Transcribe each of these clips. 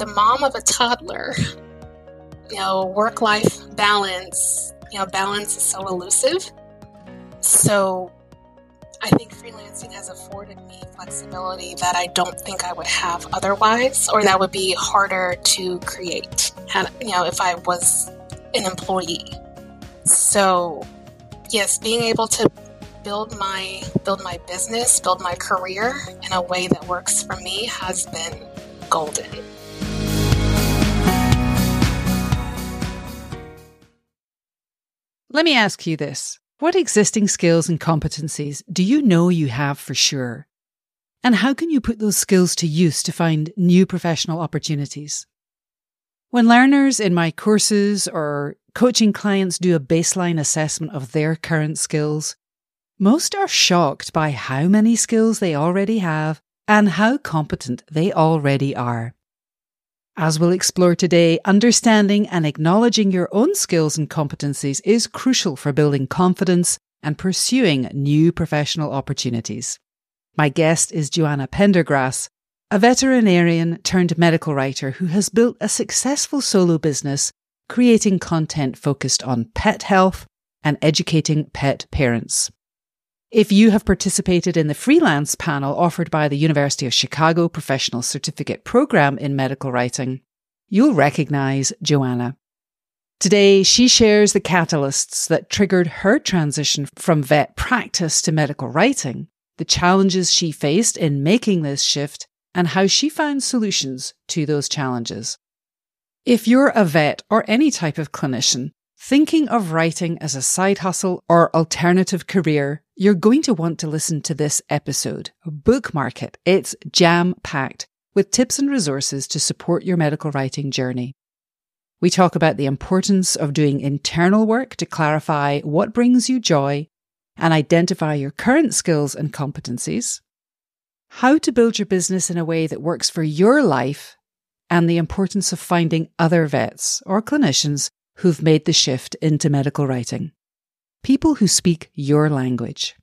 the mom of a toddler, work-life balance, balance is so elusive. So I think freelancing has afforded me flexibility that I don't think I would have otherwise, or that would be harder to create, if I was an employee. So yes, being able to build my business, build my career in a way that works for me has been golden. Let me ask you this. What existing skills and competencies do you know you have for sure? And how can you put those skills to use to find new professional opportunities? When learners in my courses or coaching clients do a baseline assessment of their current skills, most are shocked by how many skills they already have and how competent they already are. As we'll explore today, understanding and acknowledging your own skills and competencies is crucial for building confidence and pursuing new professional opportunities. My guest is JoAnna Pendergrass, a veterinarian turned medical writer who has built a successful solo business creating content focused on pet health and educating pet parents. If you have participated in the freelance panel offered by the University of Chicago Professional Certificate Program in Medical Writing, you'll recognize JoAnna. Today, she shares the catalysts that triggered her transition from vet practice to medical writing, the challenges she faced in making this shift, and how she found solutions to those challenges. If you're a vet or any type of clinician, thinking of writing as a side hustle or alternative career, you're going to want to listen to this episode. Bookmark it. It's jam-packed with tips and resources to support your medical writing journey. We talk about the importance of doing internal work to clarify what brings you joy and identify your current skills and competencies, how to build your business in a way that works for your life, and the importance of finding other vets or clinicians who've made the shift into medical writing. People who speak your language.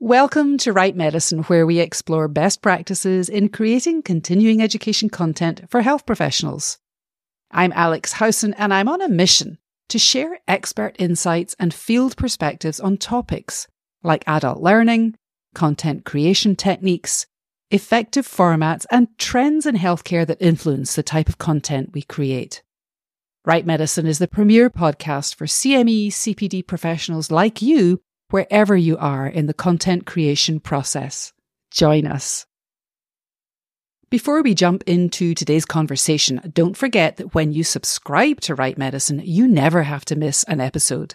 Welcome to Write Medicine, where we explore best practices in creating continuing education content for health professionals. I'm Alex Housen, and I'm on a mission to share expert insights and field perspectives on topics like adult learning, content creation techniques, effective formats, and trends in healthcare that influence the type of content we create. Write Medicine is the premier podcast for CME, CPD professionals like you, wherever you are in the content creation process. Join us. Before we jump into today's conversation, don't forget that when you subscribe to Write Medicine, you never have to miss an episode.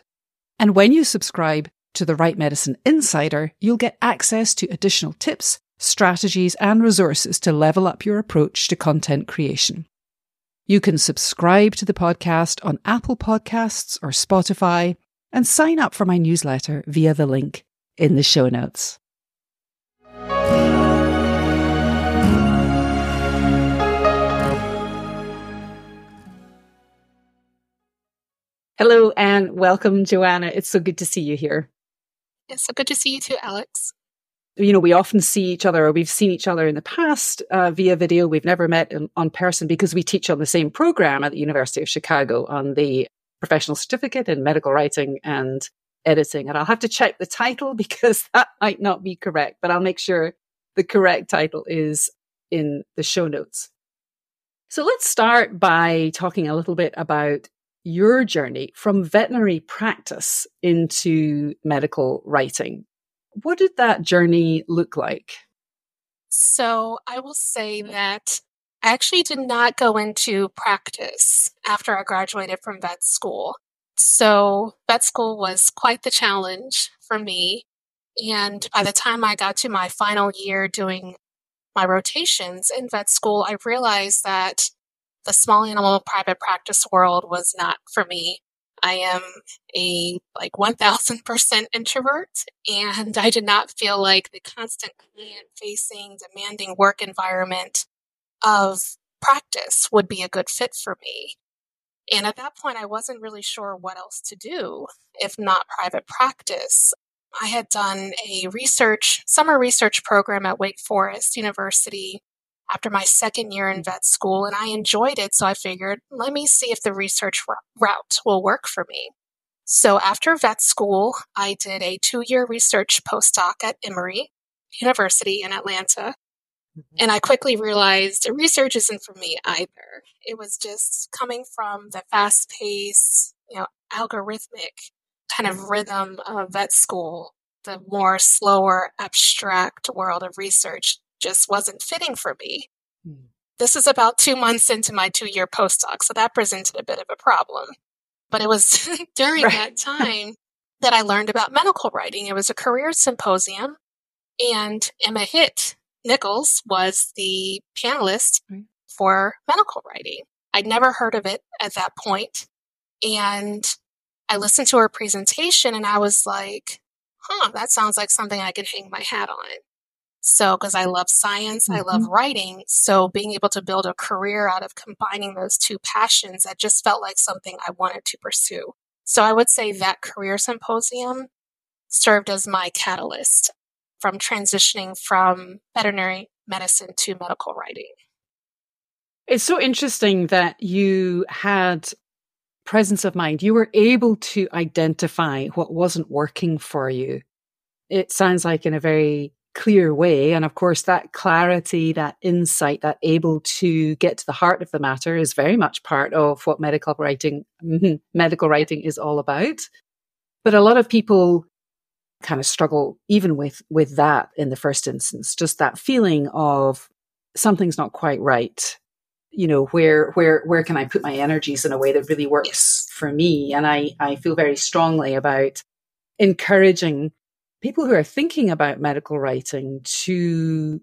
And when you subscribe to the Write Medicine Insider, you'll get access to additional tips, strategies, and resources to level up your approach to content creation. You can subscribe to the podcast on Apple Podcasts or Spotify and sign up for my newsletter via the link in the show notes. Hello and welcome, JoAnna. It's so good to see you here. It's so good to see you too, Alex. We often see each other, or we've seen each other in the past via video. We've never met on person because we teach on the same program at the University of Chicago on the professional certificate in medical writing and editing. And I'll have to check the title because that might not be correct, but I'll make sure the correct title is in the show notes. So let's start by talking a little bit about your journey from veterinary practice into medical writing. What did that journey look like? So I will say that I actually did not go into practice after I graduated from vet school. So vet school was quite the challenge for me. And by the time I got to my final year doing my rotations in vet school, I realized that the small animal private practice world was not for me. I am a 1,000% introvert, and I did not feel like the constant client-facing, demanding work environment of practice would be a good fit for me. And at that point, I wasn't really sure what else to do if not private practice. I had done a summer research program at Wake Forest University after my second year in vet school, and I enjoyed it. So I figured, let me see if the research route will work for me. So after vet school, I did a 2-year research postdoc at Emory University in Atlanta. And I quickly realized research isn't for me either. It was just coming from the fast-paced, algorithmic kind of rhythm of vet school. The more slower, abstract world of research just wasn't fitting for me. This is about 2 months into my 2-year postdoc, so that presented a bit of a problem. But it was during that time that I learned about medical writing. It was a career symposium, and Emma Hitt Nichols was the panelist for medical writing. I'd never heard of it at that point. And I listened to her presentation and I was like, that sounds like something I could hang my hat on. So, because I love science, I love writing. So being able to build a career out of combining those two passions, that just felt like something I wanted to pursue. So I would say that career symposium served as my catalyst from transitioning from veterinary medicine to medical writing. It's so interesting that you had presence of mind. You were able to identify what wasn't working for you. It sounds like in a very clear way. And of course, that clarity, that insight, that able to get to the heart of the matter is very much part of what medical writing is all about. But a lot of people kind of struggle even with that in the first instance, just that feeling of something's not quite right. Where can I put my energies in a way that really works for me? And I feel very strongly about encouraging people who are thinking about medical writing to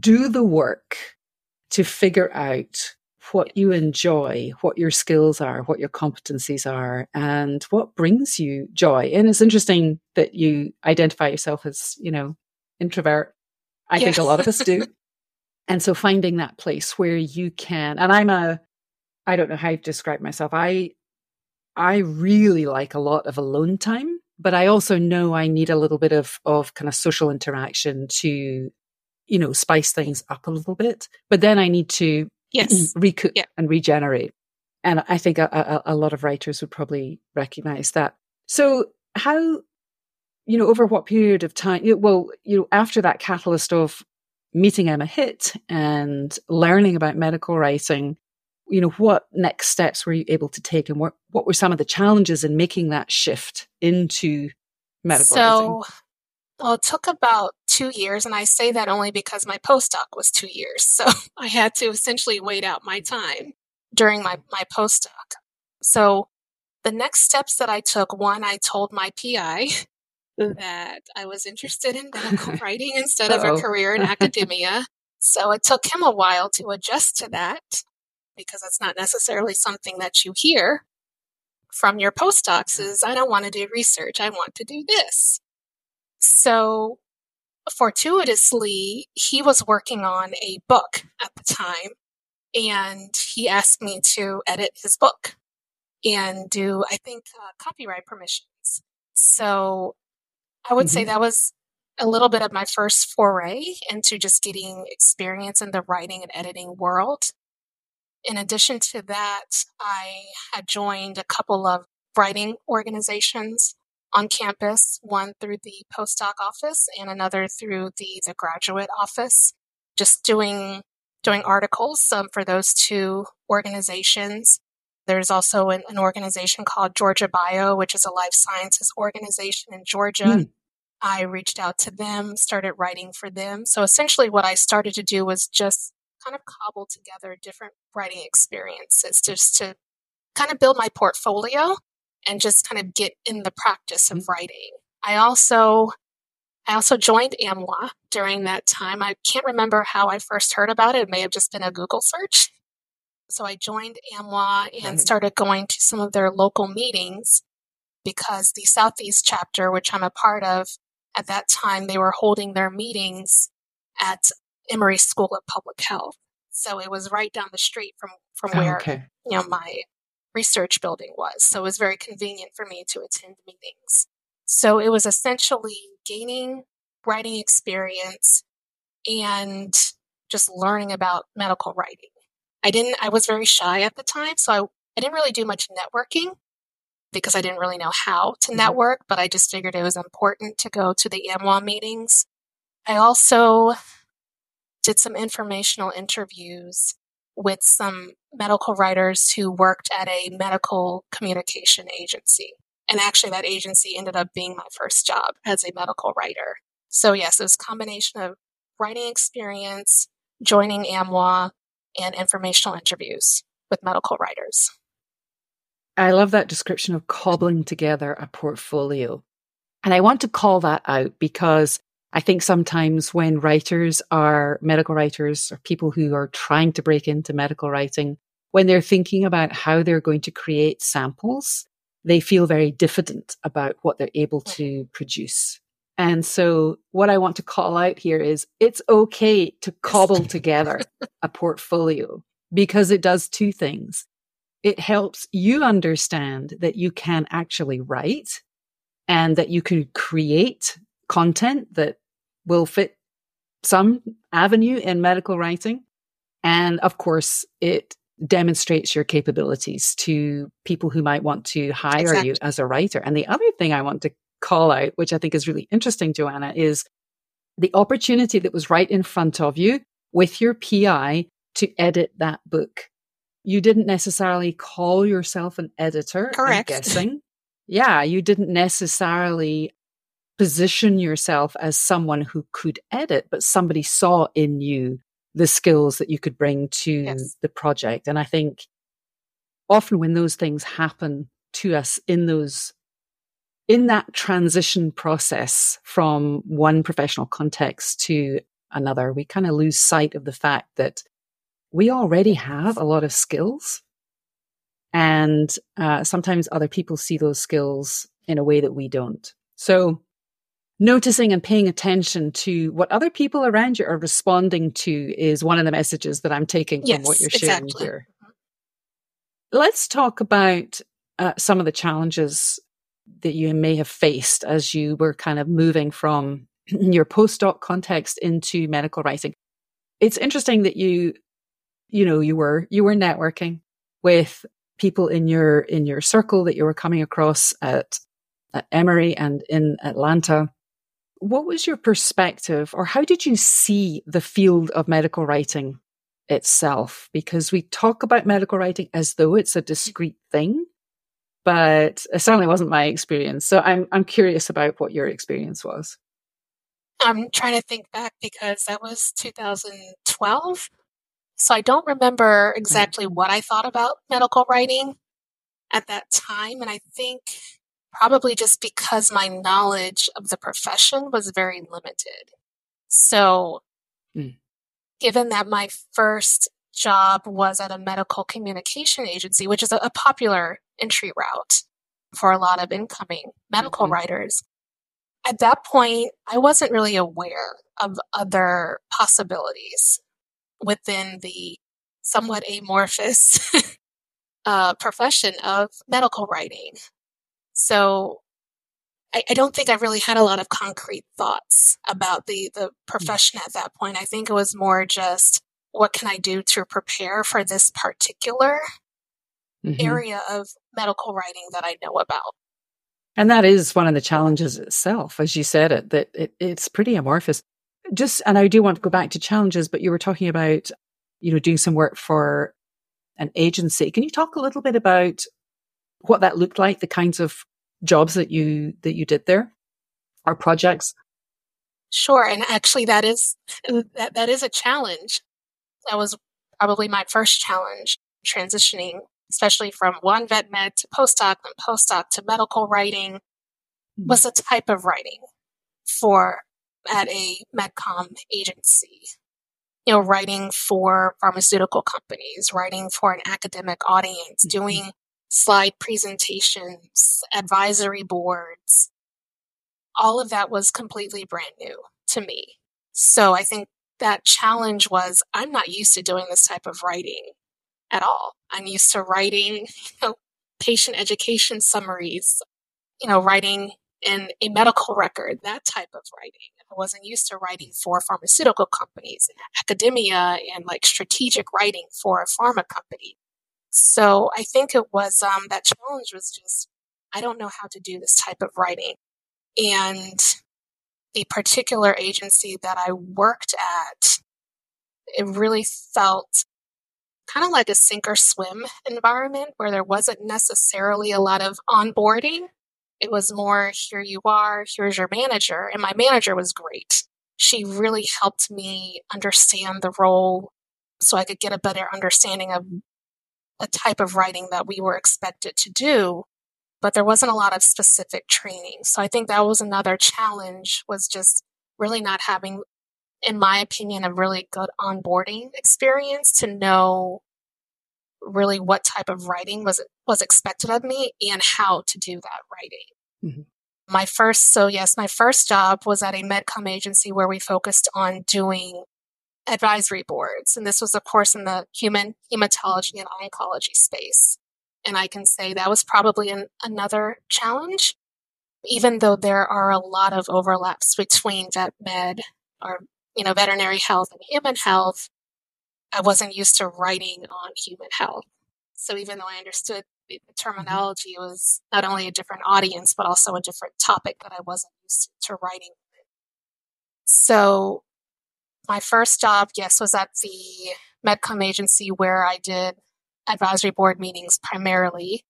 do the work to figure out what you enjoy, what your skills are, what your competencies are, and what brings you joy. And it's interesting that you identify yourself as, introvert. I think a lot of us do. And so finding that place where you can, and I don't know how to describe myself. I really like a lot of alone time, but I also know I need a little bit of kind of social interaction to, spice things up a little bit. But then I need to recoup and regenerate. And I think a lot of writers would probably recognize that. So how, over what period of time, after that catalyst of meeting Emma Hitt and learning about medical writing, what next steps were you able to take, and what were some of the challenges in making that shift into medical writing? It took about 2 years, and I say that only because my postdoc was 2 years. So I had to essentially wait out my time during my postdoc. So the next steps that I took, one, I told my PI that I was interested in medical writing instead of a career in academia. So it took him a while to adjust to that, because that's not necessarily something that you hear from your postdocs is, I don't want to do research. I want to do this. So fortuitously, he was working on a book at the time, and he asked me to edit his book and do, I think, copyright permissions. So I would say that was a little bit of my first foray into just getting experience in the writing and editing world. In addition to that, I had joined a couple of writing organizations on campus, one through the postdoc office and another through the graduate office, just doing articles for those two organizations. There's also an organization called Georgia Bio, which is a life sciences organization in Georgia. I reached out to them, started writing for them. So essentially what I started to do was just kind of cobble together different writing experiences just to kind of build my portfolio and just kind of get in the practice of writing. I also joined AMWA during that time. I can't remember how I first heard about it. It may have just been a Google search. So I joined AMWA and started going to some of their local meetings, because the Southeast chapter, which I'm a part of at that time, they were holding their meetings at Emory School of Public Health. So it was right down the street from where my research building was. So it was very convenient for me to attend meetings. So it was essentially gaining writing experience and just learning about medical writing. I was very shy at the time, so I didn't really do much networking because I didn't really know how to network, but I just figured it was important to go to the AMWA meetings. I also did some informational interviews with some medical writers who worked at a medical communication agency. And actually that agency ended up being my first job as a medical writer. So yes, it was a combination of writing experience, joining AMWA, and informational interviews with medical writers. I love that description of cobbling together a portfolio. And I want to call that out because I think sometimes when writers are medical writers or people who are trying to break into medical writing, when they're thinking about how they're going to create samples, they feel very diffident about what they're able to produce. And so what I want to call out here is it's okay to cobble together a portfolio because it does two things. It helps you understand that you can actually write and that you can create content that will fit some avenue in medical writing. And of course, it demonstrates your capabilities to people who might want to hire you as a writer. And the other thing I want to call out, which I think is really interesting, JoAnna, is the opportunity that was right in front of you with your PI to edit that book. You didn't necessarily call yourself an editor, correct. I'm guessing. Yeah, you didn't necessarily position yourself as someone who could edit, but somebody saw in you the skills that you could bring to the project. And I think often when those things happen to us in that transition process from one professional context to another, we kind of lose sight of the fact that we already have a lot of skills. And sometimes other people see those skills in a way that we don't. So noticing and paying attention to what other people around you are responding to is one of the messages that I'm taking from what you're sharing here. Let's talk about some of the challenges that you may have faced as you were kind of moving from your postdoc context into medical writing. It's interesting that you were networking with people in your circle that you were coming across at Emory and in Atlanta. What was your perspective, or how did you see the field of medical writing itself? Because we talk about medical writing as though it's a discrete thing, but it certainly wasn't my experience. So I'm curious about what your experience was. I'm trying to think back because that was 2012. So I don't remember exactly what I thought about medical writing at that time. And I think probably just because my knowledge of the profession was very limited. So given that my first job was at a medical communication agency, which is a popular entry route for a lot of incoming medical writers, at that point, I wasn't really aware of other possibilities within the somewhat amorphous profession of medical writing. So I don't think I really had a lot of concrete thoughts about the profession at that point. I think it was more just, what can I do to prepare for this particular area of medical writing that I know about? And that is one of the challenges itself, as you said it, that it's pretty amorphous. And I do want to go back to challenges, but you were talking about, doing some work for an agency. Can you talk a little bit about what that looked like, the kinds of jobs that you did there, or projects? Sure. And actually that is a challenge. That was probably my first challenge, transitioning, especially from one vet med to postdoc and postdoc to medical writing, was the type of writing at a medcom agency, writing for pharmaceutical companies, writing for an academic audience, doing slide presentations, advisory boards. All of that was completely brand new to me. So I think that challenge was, I'm not used to doing this type of writing at all. I'm used to writing, patient education summaries, writing in a medical record, that type of writing. I wasn't used to writing for pharmaceutical companies and academia and like strategic writing for a pharma company. So I think it was that challenge was just, I don't know how to do this type of writing. And the particular agency that I worked at, it really felt kind of like a sink or swim environment where there wasn't necessarily a lot of onboarding. It was more, here you are, here's your manager. And my manager was great. She really helped me understand the role so I could get a better understanding of the type of writing that we were expected to do. But there wasn't a lot of specific training. So I think that was another challenge, was just really not having, in my opinion, a really good onboarding experience to know really what type of writing was expected of me and how to do that writing. Mm-hmm. My first job was at a MedCom agency where we focused on doing advisory boards. And this was, of course, in the human hematology and oncology space. And I can say that was probably another challenge, even though there are a lot of overlaps between vet med or, veterinary health and human health. I wasn't used to writing on human health. So even though I understood the terminology, it was not only a different audience, but also a different topic that I wasn't used to writing. So my first job, yes, was at the MedCom agency where I did advisory board meetings primarily.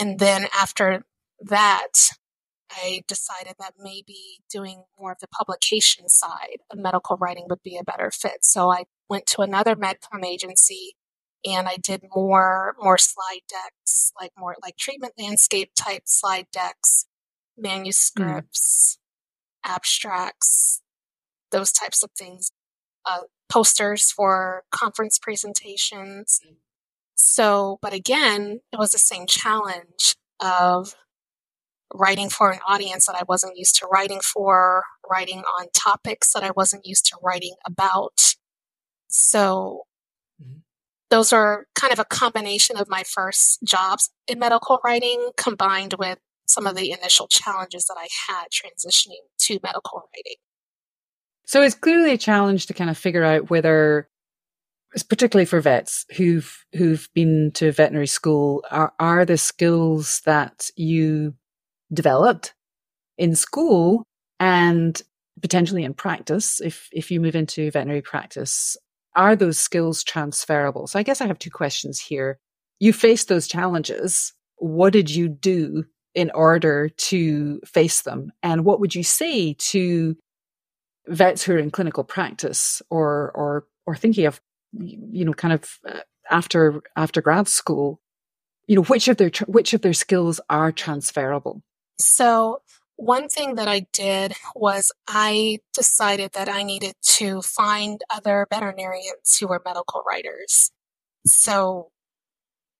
And then after that, I decided that maybe doing more of the publication side of medical writing would be a better fit. So I went to another MedCom agency and I did more slide decks, like more like treatment landscape type slide decks, manuscripts, abstracts, those types of things, posters for conference presentations. So, but again, it was the same challenge of writing for an audience that I wasn't used to writing for, writing on topics that I wasn't used to writing about. So those are kind of a combination of my first jobs in medical writing combined with some of the initial challenges that I had transitioning to medical writing. So it's clearly a challenge to kind of figure out whether, particularly for vets who've been to veterinary school, are the skills that you developed in school and potentially in practice, if you move into veterinary practice, are those skills transferable? So I guess I have two questions here. You faced those challenges. What did you do in order to face them? And what would you say to vets who are in clinical practice or thinking of, kind of after grad school, which of their skills are transferable? So one thing that I did was I decided that I needed to find other veterinarians who were medical writers. So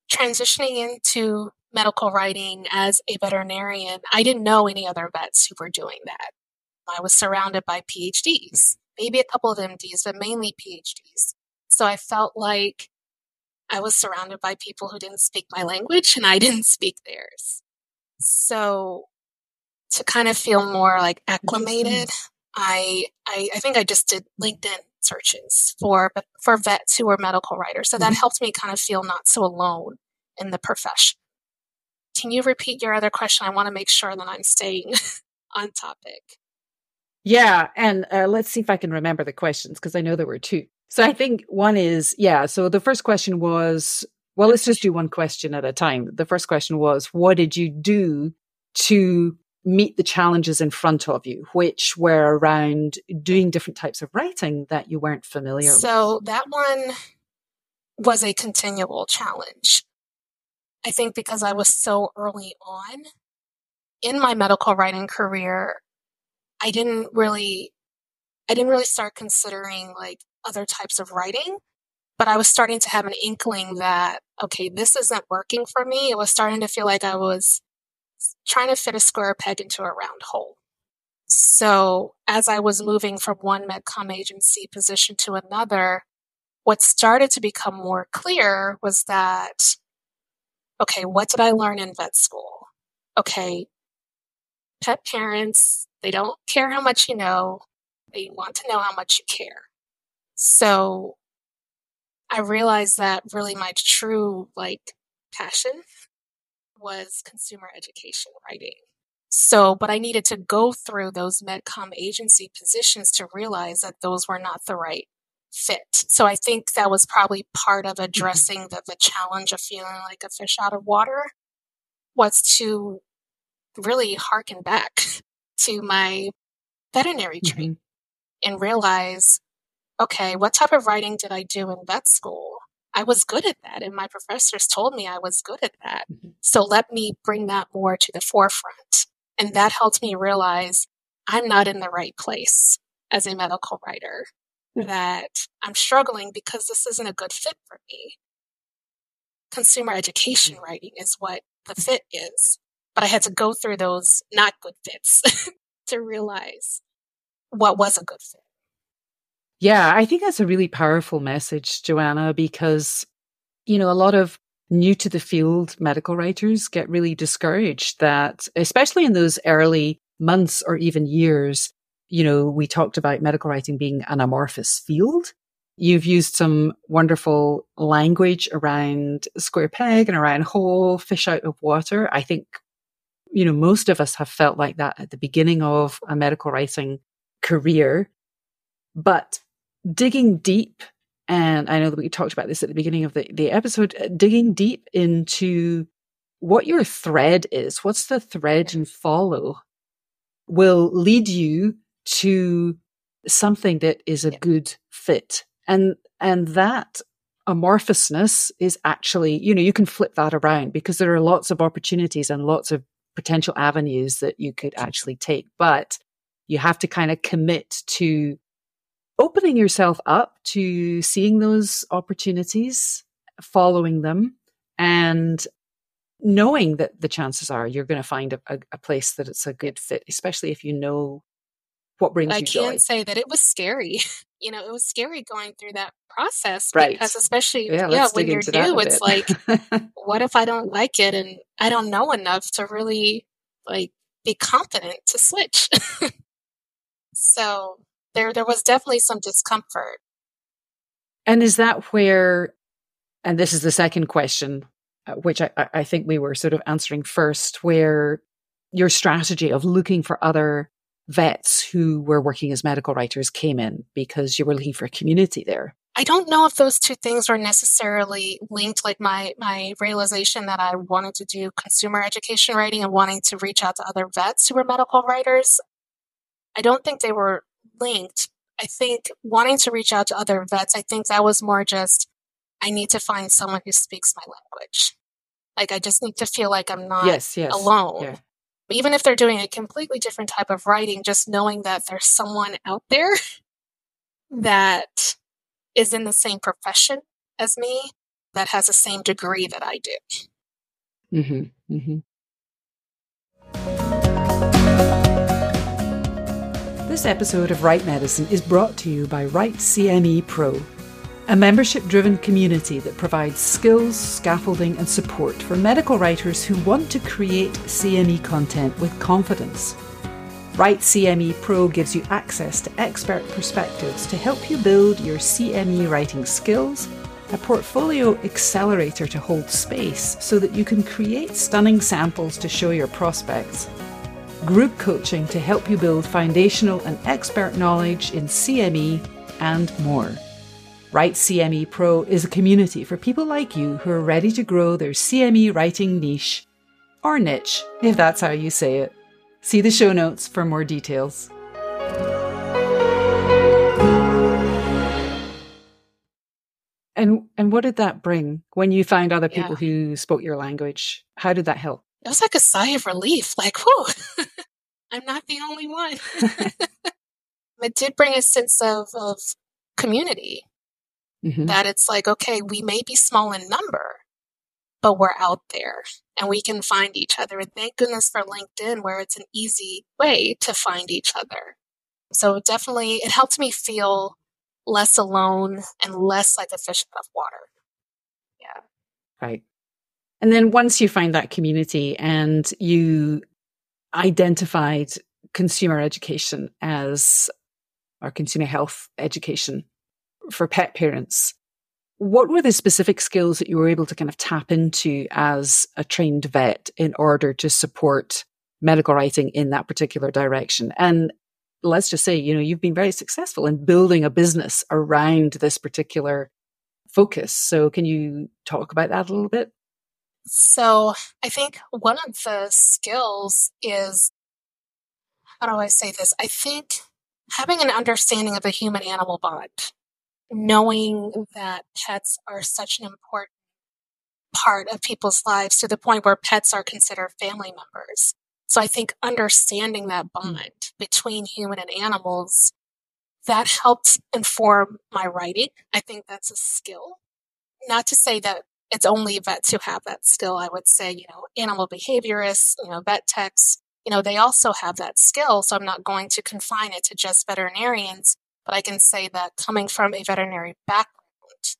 transitioning into medical writing as a veterinarian, I didn't know any other vets who were doing that. I was surrounded by PhDs, maybe a couple of MDs, but mainly PhDs. So I felt like I was surrounded by people who didn't speak my language and I didn't speak theirs. So to kind of feel more like acclimated, I think I just did LinkedIn searches for vets who were medical writers. So that helped me kind of feel not so alone in the profession. Can you repeat your other question? I want to make sure that I'm staying on topic. Yeah. And let's see if I can remember the questions because I know there were two. So I think one is, so the first question was, well, let's just do one question at a time. The first question was, what did you do to meet the challenges in front of you, which were around doing different types of writing that you weren't familiar with? So that one was a continual challenge. I think because I was so early on in my medical writing career, I didn't really start considering like other types of writing, but I was starting to have an inkling that, okay, this isn't working for me. It was starting to feel like I was trying to fit a square peg into a round hole. So as I was moving from one MedCom agency position to another, what started to become more clear was that, okay, what did I learn in vet school? Okay, pet parents, they don't care how much you know. They want to know how much you care. So I realized that really my true passion was consumer education writing. So, but I needed to go through those MedCom agency positions to realize that those were not the right fit. So I think that was probably part of addressing the challenge of feeling like a fish out of water, was to really harken back to my veterinary training and realize, okay, what type of writing did I do in vet school? I was good at that, and my professors told me I was good at that. So let me bring that more to the forefront. And that helped me realize I'm not in the right place as a medical writer, that I'm struggling because this isn't a good fit for me. Consumer education writing is what the fit is. But I had to go through those not good fits to realize what was a good fit. Yeah, I think that's a really powerful message, JoAnna, because, a lot of new to the field medical writers get really discouraged that, especially in those early months or even years, we talked about medical writing being an amorphous field. You've used some wonderful language around square peg and around hole, fish out of water. I think, most of us have felt like that at the beginning of a medical writing career. But digging deep, and I know that we talked about this at the beginning of the episode, digging deep into what your thread is, what's the thread you follow, will lead you to something that is a good fit. And that amorphousness is actually, you can flip that around, because there are lots of opportunities and lots of potential avenues that you could actually take. But you have to kind of commit to opening yourself up to seeing those opportunities, following them, and knowing that the chances are you're going to find a place that it's a good fit, especially if you know what brings you joy. I can say that it was scary. It was scary going through that process, right? Because especially when you're new, it's what if I don't like it and I don't know enough to really be confident to switch? So there was definitely some discomfort. And is that where, and this is the second question, which I think we were sort of answering first, where your strategy of looking for other vets who were working as medical writers came in, because you were looking for a community there? I don't know if those two things were necessarily linked. My realization that I wanted to do consumer education writing and wanting to reach out to other vets who were medical writers, I don't think they were linked. I think wanting to reach out to other vets, I think that was more just, I need to find someone who speaks my language. I just need to feel like I'm not alone. Yeah. Even if they're doing a completely different type of writing, just knowing that there's someone out there that is in the same profession as me, that has the same degree that I do. Mm-hmm. Mm-hmm. This episode of Write Medicine is brought to you by Write CME Pro, a membership-driven community that provides skills, scaffolding, and support for medical writers who want to create CME content with confidence. Write CME Pro gives you access to expert perspectives to help you build your CME writing skills, a portfolio accelerator to hold space so that you can create stunning samples to show your prospects, group coaching to help you build foundational and expert knowledge in CME, and more. Write CME Pro is a community for people like you who are ready to grow their CME writing niche, or niche, if that's how you say it. See the show notes for more details. And what did that bring when you found other people who spoke your language? How did that help? It was a sigh of relief, whoa, I'm not the only one. It did bring a sense of community, that it's okay, we may be small in number, but we're out there and we can find each other. And thank goodness for LinkedIn, where it's an easy way to find each other. So definitely it helped me feel less alone and less like a fish out of water. Yeah. Right. And then once you find that community and you identified consumer education as or consumer health education for pet parents. What were the specific skills that you were able to kind of tap into as a trained vet in order to support medical writing in that particular direction? And let's just say, you know, you've been very successful in building a business around this particular focus. So can you talk about that a little bit? So I think one of the skills is, how do I say this? I think having an understanding of the human-animal bond, knowing that pets are such an important part of people's lives to the point where pets are considered family members. So I think understanding that bond between human and animals, that helped inform my writing. I think that's a skill. Not to say that it's only vets who have that skill. I would say, you know, animal behaviorists, you know, vet techs, you know, they also have that skill. So I'm not going to confine it to just veterinarians, but I can say that coming from a veterinary background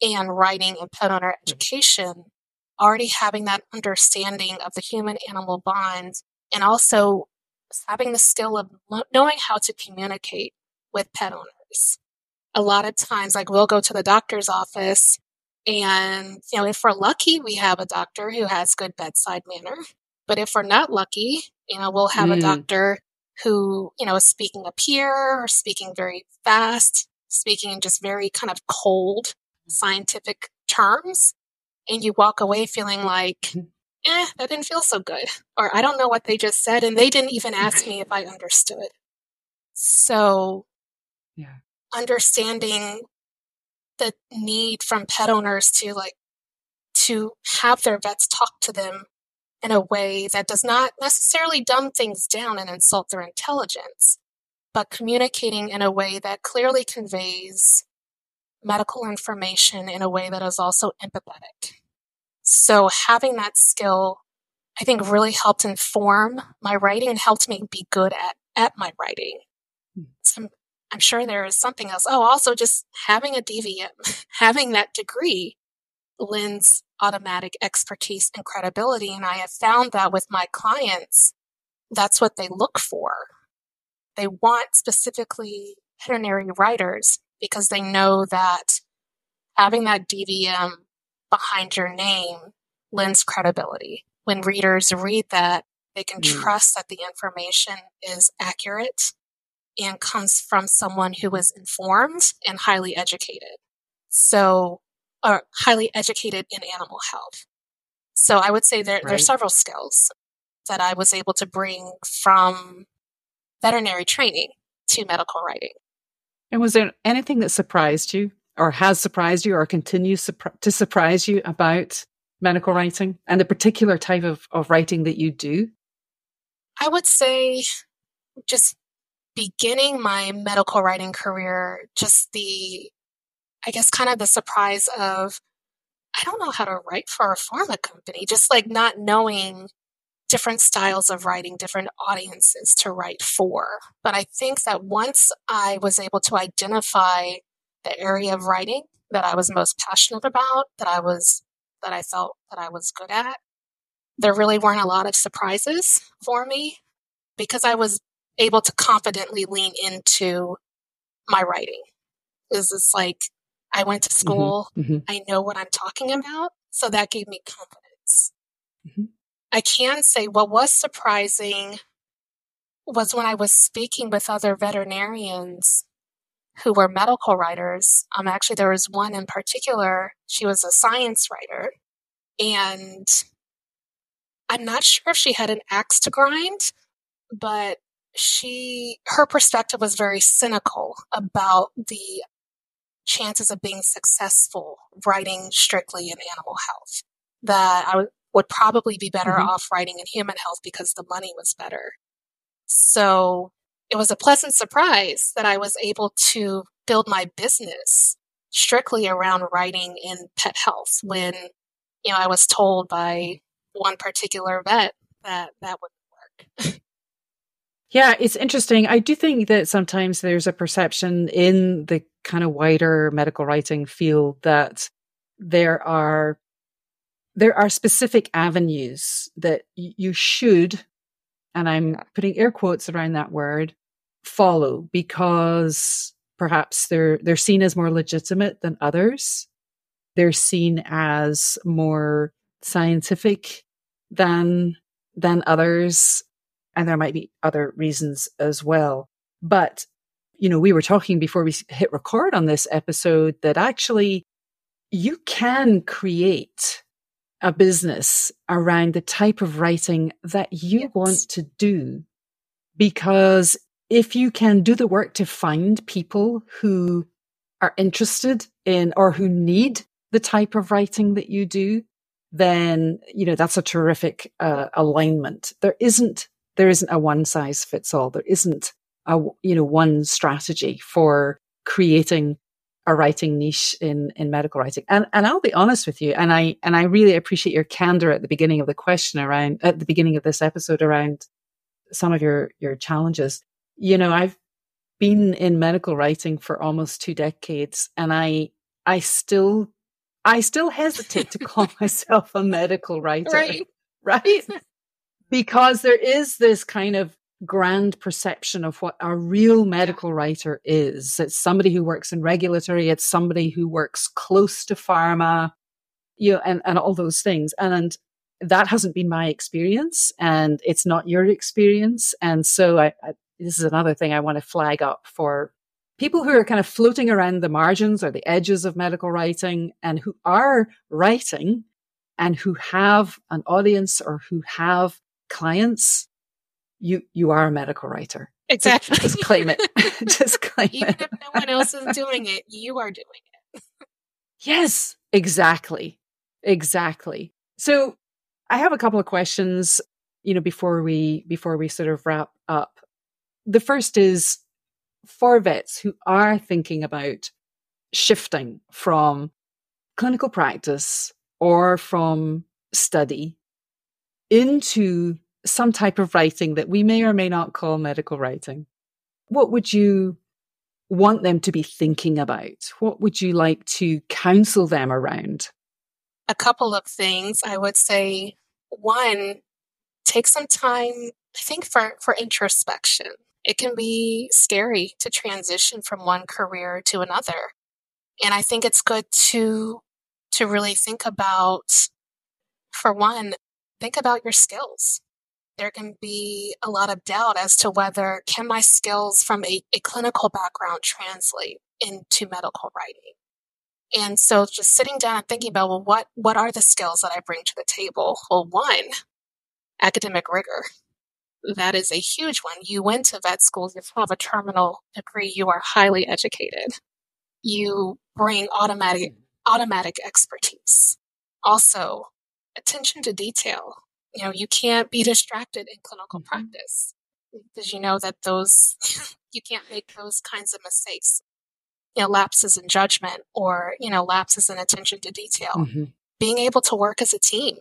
and writing and pet owner education, already having that understanding of the human-animal bond and also having the skill of knowing how to communicate with pet owners. A lot of times, like, we'll go to the doctor's office and, you know, if we're lucky, we have a doctor who has good bedside manner. But if we're not lucky, you know, we'll have a doctor who, you know, is speaking up here or speaking very fast, speaking in just very kind of cold scientific terms. And you walk away feeling like, that didn't feel so good. Or I don't know what they just said. And they didn't even ask me if I understood. So understanding the need from pet owners to like, to have their vets talk to them in a way that does not necessarily dumb things down and insult their intelligence, but communicating in a way that clearly conveys medical information in a way that is also empathetic. So having that skill, I think, really helped inform my writing and helped me be good at my writing. So I'm sure there is something else. Oh, also just having a DVM, having that degree lends automatic expertise and credibility. And I have found that with my clients, that's what they look for. They want specifically veterinary writers because they know that having that DVM behind your name lends credibility. When readers read that, they can trust that the information is accurate and comes from someone who is informed and highly educated. So, or highly educated in animal health. So I would say there are several skills that I was able to bring from veterinary training to medical writing. And was there anything that surprised you or has surprised you or continues to surprise you about medical writing and the particular type of writing that you do? I would say just beginning my medical writing career, just the, I guess, kind of the surprise of, I don't know how to write for a pharma company, just like not knowing different styles of writing, different audiences to write for. But I think that once I was able to identify the area of writing that I was most passionate about, that I felt that I was good at, there really weren't a lot of surprises for me because I was able to confidently lean into my writing. Is it's like, I went to school. I know what I'm talking about. So that gave me confidence. I can say what was surprising was when I was speaking with other veterinarians who were medical writers. Actually, there was one in particular. She was a science writer. And I'm not sure if she had an axe to grind, but her perspective was very cynical about the chances of being successful writing strictly in animal health, that I would probably be better off writing in human health because the money was better. So it was a pleasant surprise that I was able to build my business strictly around writing in pet health when, you know, I was told by one particular vet that that wouldn't work. Yeah, it's interesting. I do think that sometimes there's a perception in the kind of wider medical writing field that there are specific avenues that you should, and I'm putting air quotes around that word, follow because perhaps they're seen as more legitimate than others. They're seen as more scientific than others. And there might be other reasons as well. But, you know, we were talking before we hit record on this episode that actually you can create a business around the type of writing that you yes. want to do. Because if you can do the work to find people who are interested in or who need the type of writing that you do, then, you know, that's a terrific alignment. There isn't a one size fits all. There isn't a, you know, one strategy for creating a writing niche in medical writing. And I'll be honest with you. And I really appreciate your candor at the beginning of the question around, at the beginning of this episode around some of your challenges. You know, I've been in medical writing for almost 2 decades, and I still hesitate to call myself a medical writer, right? Because there is this kind of grand perception of what a real medical writer is. It's somebody who works in regulatory. It's somebody who works close to pharma, you know, and all those things. And that hasn't been my experience, and it's not your experience. And so I this is another thing I want to flag up for people who are kind of floating around the margins or the edges of medical writing and who are writing and who have an audience or who have clients. You are a medical writer. Exactly. Just claim it. Just claim it. Even if no one else is doing it, you are doing it. Yes, exactly. Exactly. So I have a couple of questions, you know, before we sort of wrap up. The first is, for vets who are thinking about shifting from clinical practice or from study into some type of writing that we may or may not call medical writing, what would you want them to be thinking about? What would you like to counsel them around? A couple of things. I would say, one, take some time, I think, for introspection. It can be scary to transition from one career to another. And I think it's good to really think about, for one, think about your skills. There can be a lot of doubt as to whether, can my skills from a clinical background translate into medical writing? And so just sitting down and thinking about, well, what are the skills that I bring to the table? Well, one, academic rigor. That is a huge one. You went to vet school, you have a terminal degree, you are highly educated. You bring automatic expertise. Also, attention to detail. You know, you can't be distracted in clinical practice because you know that those you can't make those kinds of mistakes. You know, lapses in judgment or, you know, lapses in attention to detail. Mm-hmm. Being able to work as a team.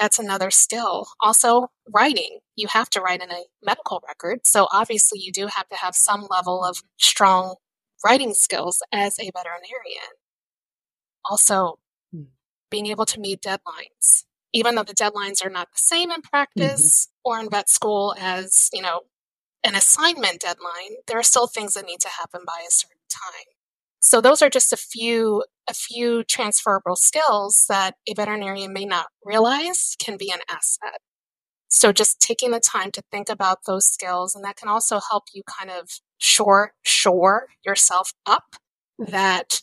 That's another skill. Also, writing. You have to write in a medical record. So obviously you do have to have some level of strong writing skills as a veterinarian. Also, being able to meet deadlines, even though the deadlines are not the same in practice or in vet school as, you know, an assignment deadline, there are still things that need to happen by a certain time. So those are just a few transferable skills that a veterinarian may not realize can be an asset. So just taking the time to think about those skills, and that can also help you kind of shore yourself up that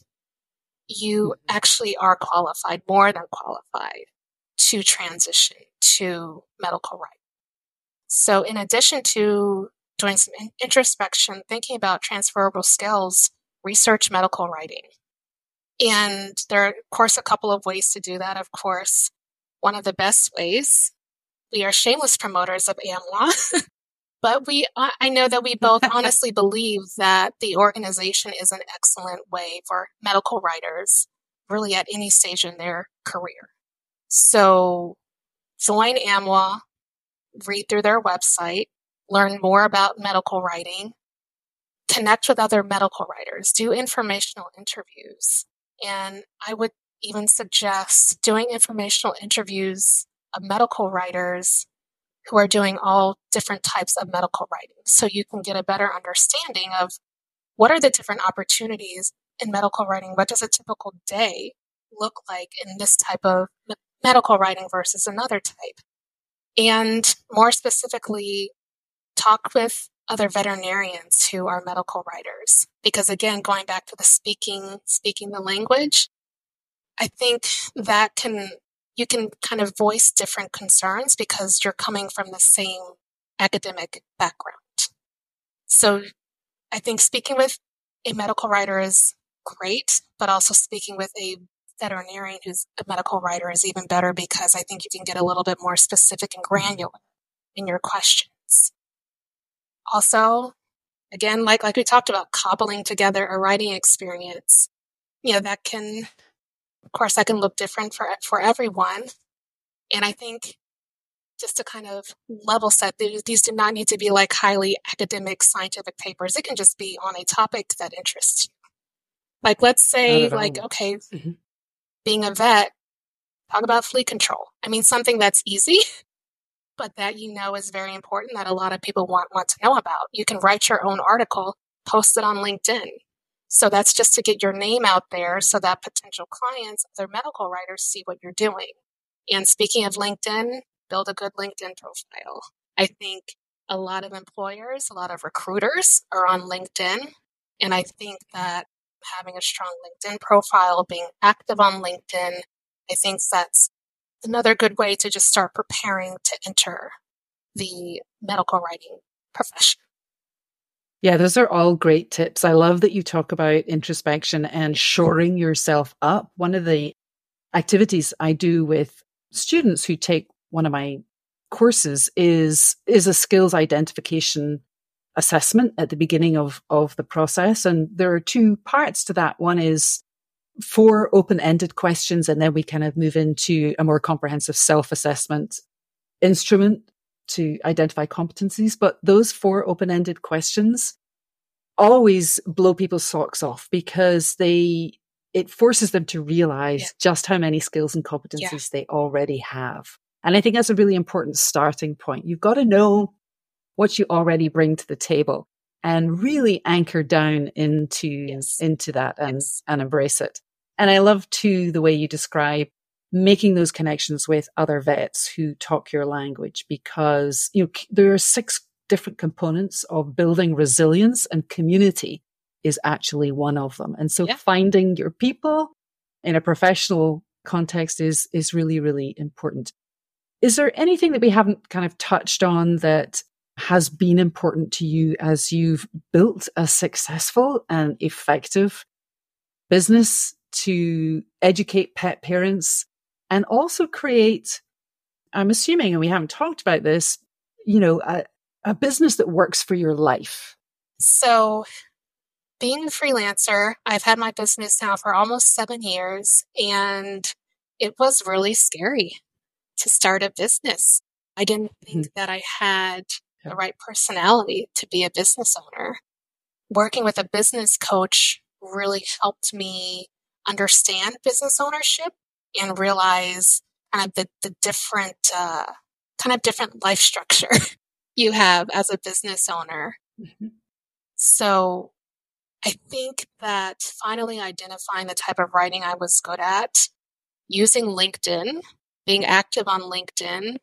you actually are qualified, more than qualified, to transition to medical writing. So in addition to doing some introspection, thinking about transferable skills, research medical writing. And there are, of course, a couple of ways to do that. Of course, one of the best ways, we are shameless promoters of AMWA, but I know that we both honestly believe that the organization is an excellent way for medical writers really at any stage in their career. So join AMWA, read through their website, learn more about medical writing, connect with other medical writers, do informational interviews. And I would even suggest doing informational interviews of medical writers who are doing all different types of medical writing. So you can get a better understanding of what are the different opportunities in medical writing? What does a typical day look like in this type of medical writing versus another type? And more specifically, talk with other veterinarians who are medical writers. Because again, going back to the speaking the language, I think that you can kind of voice different concerns because you're coming from the same academic background. So I think speaking with a medical writer is great, but also speaking with a veterinarian who's a medical writer is even better because I think you can get a little bit more specific and granular in your questions. Also, again, like we talked about, cobbling together a writing experience, that can, of course, that can look different for everyone. And I think just to kind of level set, these do not need to be like highly academic scientific papers. It can just be on a topic that interests you. Like, let's say, like, okay, mm-hmm. Being a vet, talk about flea control. I mean, something that's easy, but that is very important that a lot of people want to know about. You can write your own article, post it on LinkedIn. So that's just to get your name out there so that potential clients, other medical writers, see what you're doing. And speaking of LinkedIn, build a good LinkedIn profile. I think a lot of employers, a lot of recruiters are on LinkedIn. And I think that having a strong LinkedIn profile, being active on LinkedIn, I think that's another good way to just start preparing to enter the medical writing profession. Yeah, those are all great tips. I love that you talk about introspection and shoring yourself up. One of the activities I do with students who take one of my courses is a skills identification assessment at the beginning of the process. And there are two parts to that. One is 4 open-ended questions, and then we kind of move into a more comprehensive self-assessment instrument to identify competencies. But those 4 open-ended questions always blow people's socks off because it forces them to realize just how many skills and competencies they already have. And I think that's a really important starting point. You've got to know what you already bring to the table and really anchor down into that and embrace it. And I love too the way you describe making those connections with other vets who talk your language, because there are 6 different components of building resilience, and community is actually one of them. And so finding your people in a professional context is really, really important. Is there anything that we haven't kind of touched on that has been important to you as you've built a successful and effective business to educate pet parents and also create, I'm assuming, and we haven't talked about this, a business that works for your life? So being a freelancer, I've had my business now for almost 7 years, and it was really scary to start a business. I didn't think that I had the right personality to be a business owner. Working with a business coach really helped me understand business ownership and realize kind of the different different life structure you have as a business owner. Mm-hmm. So I think that finally identifying the type of writing I was good at, using LinkedIn, being active on LinkedIn,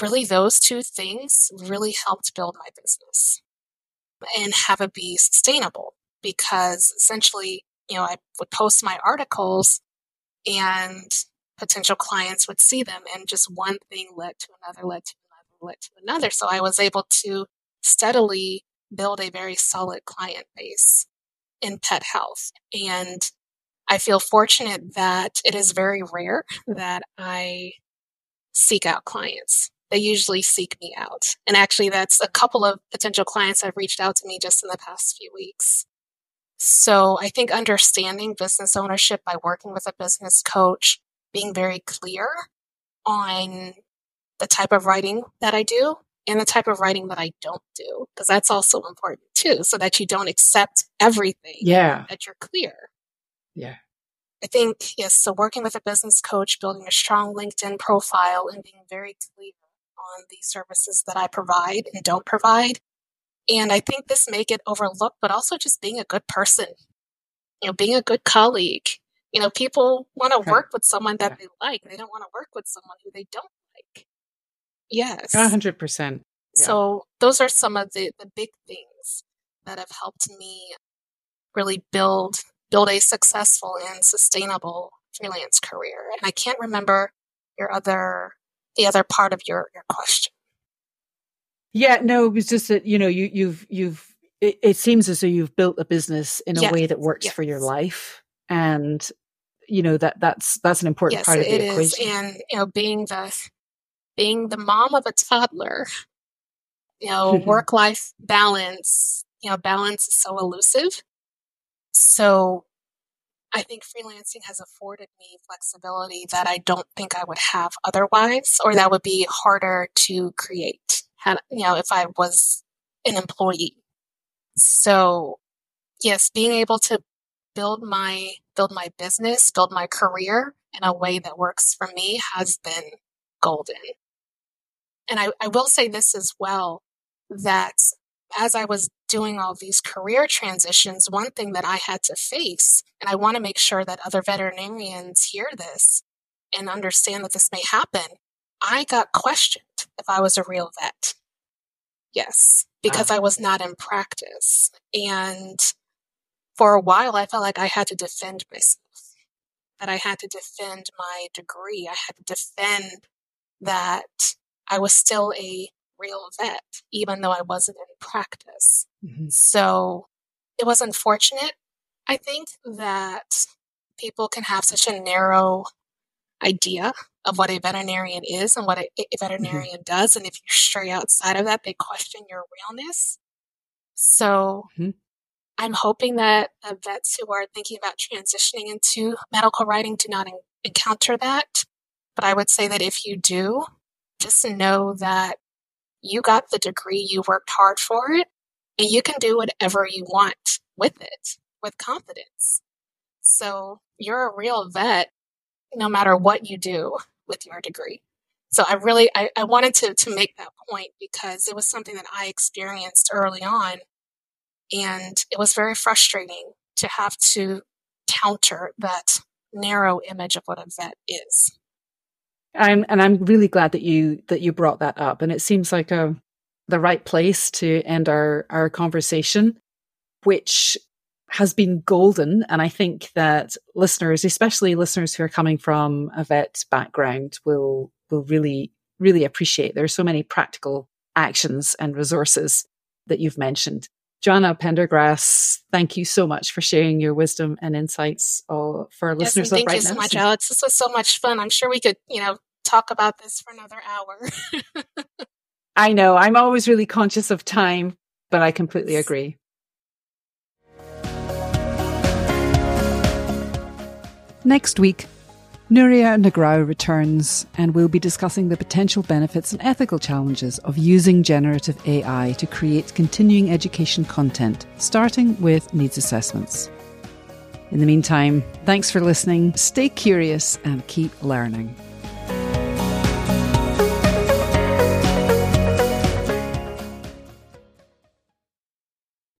really those 2 things really helped build my business and have it be sustainable, because essentially, I would post my articles and potential clients would see them, and just one thing led to another, led to another, led to another. So I was able to steadily build a very solid client base in pet health. And I feel fortunate that it is very rare that I seek out clients. They usually seek me out. And actually, that's a couple of potential clients that have reached out to me just in the past few weeks. So I think understanding business ownership by working with a business coach, being very clear on the type of writing that I do and the type of writing that I don't do, because that's also important too, so that you don't accept everything, that you're clear. Yeah. I think, so working with a business coach, building a strong LinkedIn profile and being very clear on the services that I provide and don't provide. And I think this may get overlooked, but also just being a good person, being a good colleague. People want to work with someone that they like. They don't want to work with someone who they don't like. Yes. 100%. Yeah. So those are some of the big things that have helped me really build a successful and sustainable freelance career. And I can't remember the other part of your question. Yeah, no, it was just that, it seems as though you've built a business in a way that works for your life. And, that's an important part of the equation. And, being the mom of a toddler, work-life balance, balance is so elusive. So I think freelancing has afforded me flexibility that I don't think I would have otherwise, or that would be harder to create, if I was an employee. So yes, being able to build my business, build my career in a way that works for me has been golden. And I will say this as well, that as I was doing all these career transitions, one thing that I had to face, and I want to make sure that other veterinarians hear this and understand that this may happen, I got questioned if I was a real vet. Yes, because I was not in practice. And for a while, I felt like I had to defend myself, that I had to defend my degree. I had to defend that I was still a real vet, even though I wasn't in practice. Mm-hmm. So it was unfortunate, I think, that people can have such a narrow idea of what a veterinarian is and what a veterinarian does. And if you stray outside of that, they question your realness. So I'm hoping that vets who are thinking about transitioning into medical writing do not encounter that. But I would say that if you do, just know that you got the degree, you worked hard for it, and you can do whatever you want with it, with confidence. So you're a real vet no matter what you do with your degree. So I really, I wanted to make that point because it was something that I experienced early on, and it was very frustrating to have to counter that narrow image of what a vet is. I'm really glad that you brought that up. And it seems like the right place to end our conversation, which has been golden. And I think that listeners, especially listeners who are coming from a vet background, will really, really appreciate. There are so many practical actions and resources that you've mentioned. JoAnna Pendergrass, thank you so much for sharing your wisdom and insights all for our listeners. Thank you so much, Alex. This was so much fun. I'm sure we could, talk about this for another hour. I know. I'm always really conscious of time, but I completely agree. Next week, Nuria Negrau returns, and we'll be discussing the potential benefits and ethical challenges of using generative AI to create continuing education content, starting with needs assessments. In the meantime, thanks for listening, stay curious, and keep learning.